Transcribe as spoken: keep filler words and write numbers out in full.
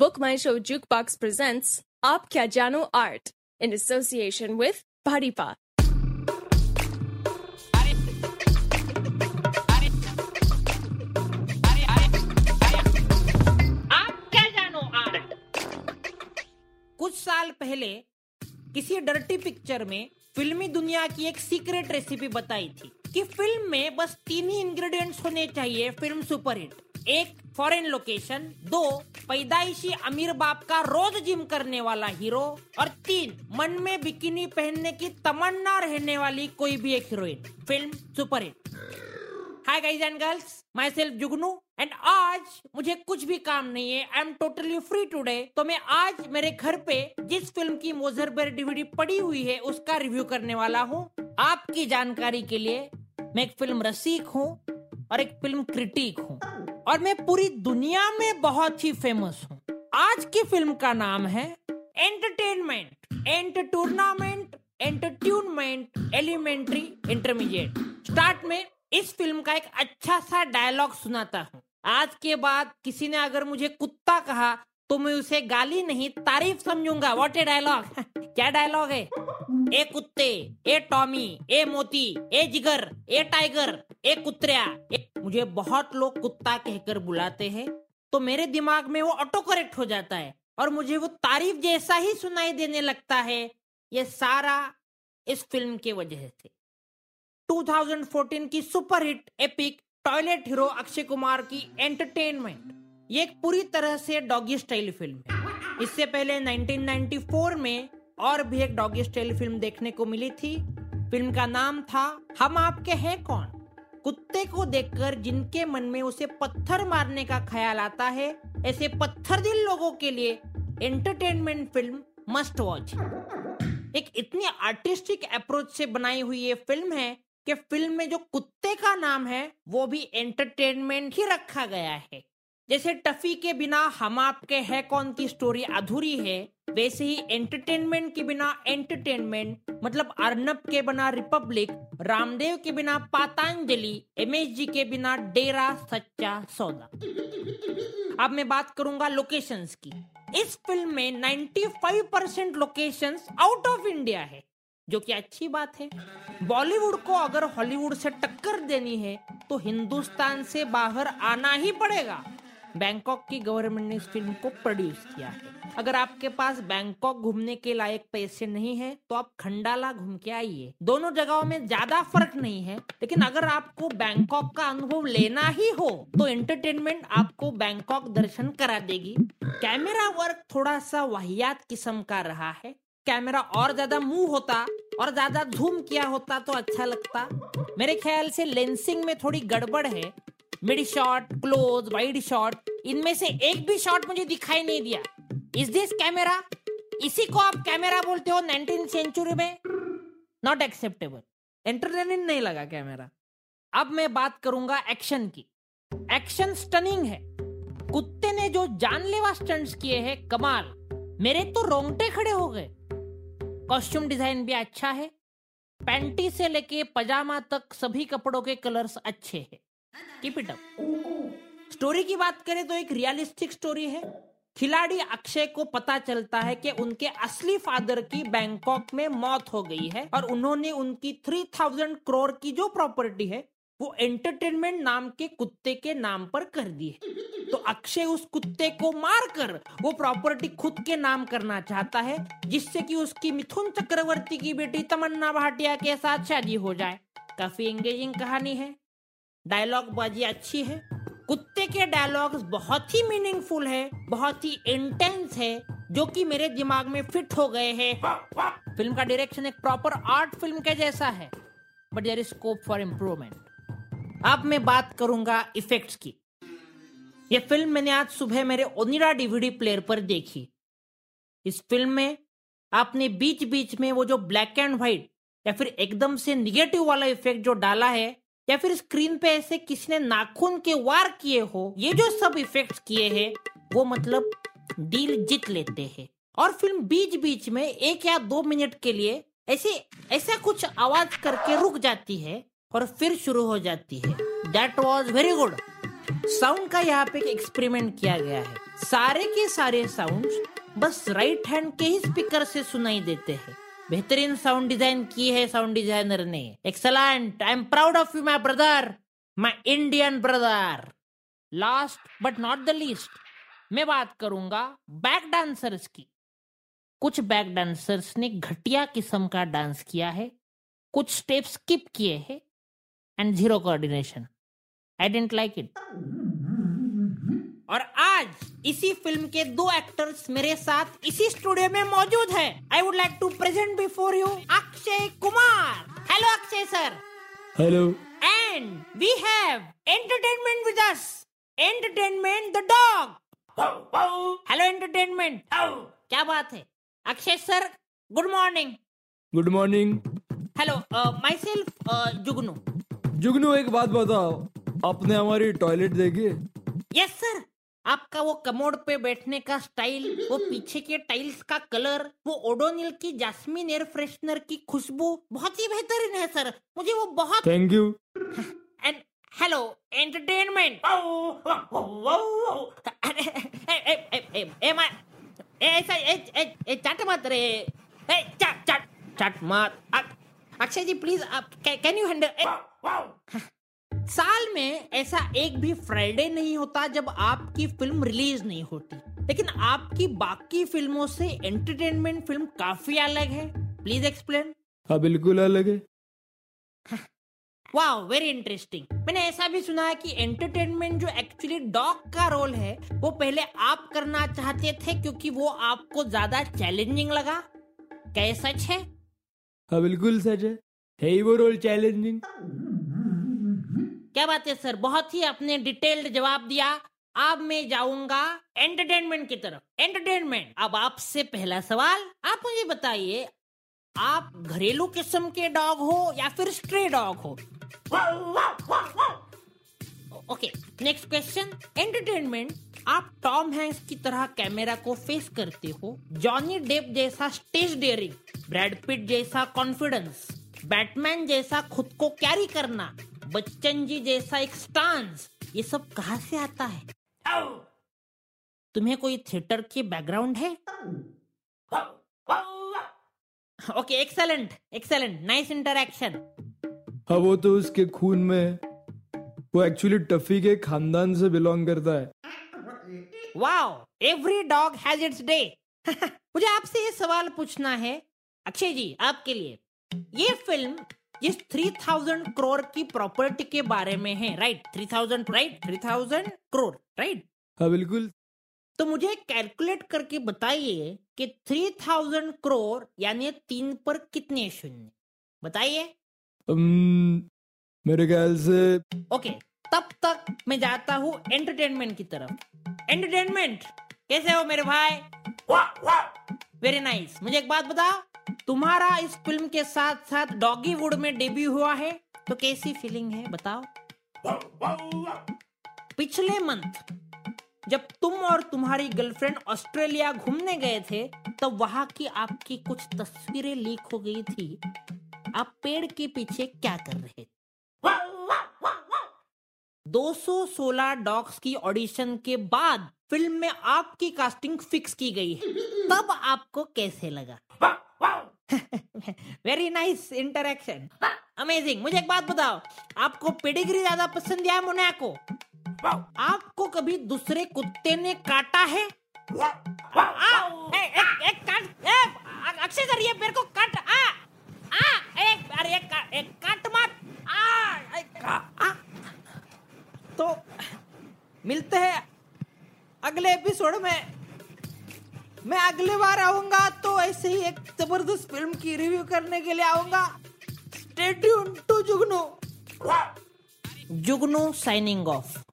Book My Show Jukebox presents आप क्या जानो आर्ट in association with पारिपा. आप क्या जानो आर्ट. कुछ साल पहले किसी डर्टी पिक्चर में फिल्मी दुनिया की एक सीक्रेट रेसिपी बताई थी कि फिल्म में बस तीन ही इंग्रेडिएंट्स होने चाहिए फिल्म सुपरहिट. एक फॉरेन लोकेशन, दो पैदाइशी अमीर बाप का रोज जिम करने वाला हीरो और तीन मन में बिकिनी पहनने की तमन्ना रहने वाली कोई भी एक heroine. Film superhit. Hi guys and girls, myself Jugnu and आज मुझे कुछ भी काम नहीं है. I am totally free today. तो मैं आज मेरे घर पे जिस फिल्म की मोजर पर डीवीडी पड़ी हुई है उसका रिव्यू करने वाला हूँ. आपकी जानकारी के लिए मैं एक फिल्म रसिक हूँ और एक फिल्म क्रिटिक हूँ और मैं पूरी दुनिया में बहुत ही फेमस हूँ. आज की फिल्म का नाम है entertainment. Ant tournament, entertunement, elementary, intermediate. Start में इस फिल्म का एक अच्छा सा डायलॉग सुनाता हूँ. आज के बाद किसी ने अगर मुझे कुत्ता कहा तो मैं उसे गाली नहीं तारीफ समझूंगा. What a dialogue. क्या डायलॉग है. ए कुत्ते, ए टॉमी, ए मोती, ए जिगर, ए टाइगर, ए कुत्रिया. मुझे बहुत लोग कुत्ता कहकर बुलाते हैं तो मेरे दिमाग में वो ऑटो करेक्ट हो जाता है और मुझे वो तारीफ जैसा ही सुनाई देने लगता है. ये सारा इस फिल्म के वजह से. दो हज़ार चौदह की superhit epic toilet hero Akshay Kumar की एंटरटेनमेंट ये एक पूरी तरह से डॉगी स्टाइल फिल्म है. इससे पहले उन्नीस सौ चौरानवे में और भी एक डॉगी स्टाइल फिल्म देखने को मिली थी. फिल्म का नाम था हम आपके हैं कौन. कुत्ते को देखकर जिनके मन में उसे पत्थर मारने का ख्याल आता है ऐसे पत्थर दिल लोगों के लिए एंटरटेनमेंट फिल्म मस्ट वॉच. एक इतनी आर्टिस्टिक अप्रोच से बनाई हुई ये फिल्म है कि फिल्म में जो कुत्ते का नाम है वो भी एंटरटेनमेंट ही रखा गया है. जैसे टफी के बिना हम आपके हैं कौन की स्टोरी अधूरी है वैसे ही एंटरटेनमेंट के बिना एंटरटेनमेंट मतलब अर्नब के बिना रिपब्लिक, रामदेव के बिना पतंजलि, एमएसजी के बिना डेरा सच्चा सौदा. अब मैं बात करूंगा लोकेशंस की. इस फिल्म में पचानवे percent locations out of India है जो कि अच्छी बात है. बॉलीवुड को अगर हॉलीवुड से टक्कर देनी है तो हिंदुस्तान से बाहर आना ही पड़ेगा. बैंकॉक की गवर्नमेंट ने इस फिल्म को प्रोड्यूस किया है. अगर आपके पास बैंकॉक घूमने के लायक पैसे नहीं है तो आप खंडाला घूम के आइए. दोनों जगहों में ज्यादा फर्क नहीं है लेकिन अगर आपको बैंकॉक का अनुभव लेना ही हो तो एंटरटेनमेंट आपको बैंकॉक दर्शन करा देगी. कैमरा वर्क थोड़ा सा वाहियात किस्म का रहा है. कैमरा और ज्यादा मूव होता और ज्यादा झूम किया होता तो अच्छा लगता. मेरे ख्याल से लेंसिंग में थोड़ी गड़बड़ है. Mid shot, close, wide shot, इनमें से एक भी शॉट मुझे दिखाई नहीं दिया. Is this camera? इसी को आप कैमरा बोलते हो नाइनटीन सेंचुरी में? Not acceptable. एंटरटेनिंग नहीं लगा कैमरा. अब मैं बात करूंगा एक्शन की. एक्शन स्टनिंग है. कुत्ते ने जो जानलेवा स्टंट्स किए हैं कमाल. मेरे तो रोंगटे खड़े हो गए. कॉस्ट्यूम डिजाइन भी अच्छा है. पैंटी से लेके पजामा तक सभी कपड़ों के कलर्स अच्छे हैं. Keep it up. स्टोरी की बात करें तो एक रियलिस्टिक स्टोरी है. खिलाड़ी अक्षय को पता चलता है कि उनके असली फादर की बैंकॉक में मौत हो गई है और उन्होंने उनकी तीन हज़ार करोड़ की जो प्रॉपर्टी है वो एंटरटेनमेंट नाम के कुत्ते के नाम पर कर दी है. तो अक्षय उस कुत्ते को मारकर वो प्रॉपर्टी खुद के नाम करना चाहता है जिससे कि उसकी मिथुन चक्रवर्ती की बेटी तमन्ना भाटिया के साथ शादी हो जाए. काफी एंगेजिंग कहानी है. डायलॉग बाजी अच्छी है. कुत्ते के डायलॉग्स बहुत ही मीनिंगफुल है, बहुत ही इंटेंस है जो कि मेरे दिमाग में फिट हो गए हैं. फिल्म का डायरेक्शन एक प्रॉपर आर्ट फिल्म के जैसा है but there is scope for improvement. अब मैं बात करूंगा इफेक्ट्स की. ये फिल्म मैंने आज सुबह मेरे ओनिडा डीवीडी प्लेयर पर देखी. इस फिल्म में आपने बीच बीच में वो जो ब्लैक एंड व्हाइट या फिर एकदम से निगेटिव वाला इफेक्ट जो डाला है या फिर स्क्रीन पे ऐसे किसी ने नाखून के वार किए हो, ये जो सब इफेक्ट्स किए हैं वो मतलब दिल जीत लेते हैं. और फिल्म बीच बीच में एक या दो मिनट के लिए ऐसे ऐसा कुछ आवाज करके रुक जाती है और फिर शुरू हो जाती है. That was very good. Sound का यहाँ पे एक एक्सपेरिमेंट किया गया है. सारे के सारे साउंड्स बस राइट हैंड के ही स्पीकर से सुनाई देते हैं। बेहतरीन साउंड डिजाइन की है साउंड डिजाइनर ने। Excellent, I am proud of you my brother, my Indian brother. Last but not the least, मैं बात करूंगा बैक डांसर्स की। कुछ बैक डांसर्स ने घटिया किस्म का डांस किया है, कुछ स्टेप स्किप किए हैं and zero coordination. I don't like it. और आज इसी फिल्म के दो एक्टर्स मेरे साथ इसी स्टूडियो में मौजूद हैं। I would like to present before you Akshay Kumar. Hello Akshay sir. Hello. And we have entertainment with us, entertainment the dog. Hello entertainment. क्या बात है Akshay sir, good morning. Good morning. Hello, myself Jugnu. Jugnu, एक बात बताओ, आपने हमारी टॉयलेट देखी? Yes sir. आपका वो कमोड पे बैठने का स्टाइल, वो पीछे के टाइल्स का कलर, वो ओडोनिल की जैस्मिन एयर फ्रेशनर की खुशबू बहुत ही बेहतरीन है सर। मुझे वो बहुत thank you. And hello entertainment. चाट मत रे, चाट चाट चाट मत। अक्षय जी प्लीज, आप कैन यू हैंडल। साल में ऐसा एक भी फ्राइडे नहीं होता जब आपकी फिल्म रिलीज नहीं होती, लेकिन आपकी बाकी फिल्मों से एंटरटेनमेंट फिल्म काफी अलग है। Please explain. हाँ बिल्कुल अलग है। वाह, वेरी इंटरेस्टिंग। मैंने ऐसा भी सुना है कि एंटरटेनमेंट जो एक्चुअली डॉग का रोल है वो पहले आप करना चाहते थे क्योंकि वो आपको ज्यादा चैलेंजिंग लगा। क्या सच है? हाँ बिल्कुल सच है, है ही वो रोल चैलेंजिंग। क्या बात है सर, बहुत ही आपने डिटेल्ड जवाब दिया। अब मैं जाऊंगा एंटरटेनमेंट की तरफ। एंटरटेनमेंट, अब आपसे पहला सवाल, आप मुझे बताइए आप घरेलू किस्म के डॉग हो या फिर स्ट्रे डॉग हो? Okay, next question. एंटरटेनमेंट, आप टॉम हैंक्स की तरह कैमरा को फेस करते हो, जॉनी डेप जैसा स्टेज डेयरिंग, ब्रैड पिट जैसा कॉन्फिडेंस, बैटमैन जैसा खुद को कैरी करना, बच्चन जी जैसा एक स्टांस, ये सब कहाँ से आता है? तुम्हें कोई थिएटर की बैकग्राउंड है? Okay, excellent excellent, nice interaction. हाँ वो तो उसके खून में है, वो एक्चुअली टफी के खानदान से बिलोंग करता है। Wow, every dog has its day. मुझे आपसे ये सवाल पूछना है अक्षय जी, आपके लिए ये फिल्म जिस तीन हज़ार करोड़ की प्रॉपर्टी के बारे में है, राइट? तीन हज़ार, राइट? तीन हज़ार करोड़, राइट? हाँ बिल्कुल। तो मुझे कैलकुलेट करके बताइए कि तीन हज़ार करोड़ यानी तीन पर कितने शून्य, बताइए। um, मेरे ख्याल से। ओके, तब तक मैं जाता हूँ एंटरटेनमेंट की तरफ। एंटरटेनमेंट, कैसे हो मेरे भाई? Very nice nice. मुझे एक बात बताओ, तुम्हारा इस फिल्म के साथ साथ डॉगीवुड में डेब्यू हुआ है, तो कैसी फीलिंग है बताओ? पिछले मंथ जब तुम और तुम्हारी गर्लफ्रेंड ऑस्ट्रेलिया घूमने गए थे तब तो वहां की आपकी कुछ तस्वीरें लीक हो गई थी। आप पेड़ के पीछे क्या कर रहे थे? दो सौ सोलह डॉग्स की ऑडिशन के बाद फिल्म में आपकी कास्टिंग फिक्स की गई है, तब आपको कैसे लगा? Very nice interaction, amazing. मुझे एक बात बताओ, आपको पेडिग्री ज्यादा पसंद या मोनाको? आपको कभी दूसरे कुत्ते ने काटा है? अक्षय सर, ये मेरे को काट आ आ एक अरे एक एक काट मत आ। तो मिलते हैं अगले एपिसोड में। मैं अगले बार आऊंगा तो ऐसे ही एक जबरदस्त फिल्म की रिव्यू करने के लिए आऊंगा। Stay tuned to Jugnu. Jugnu signing off.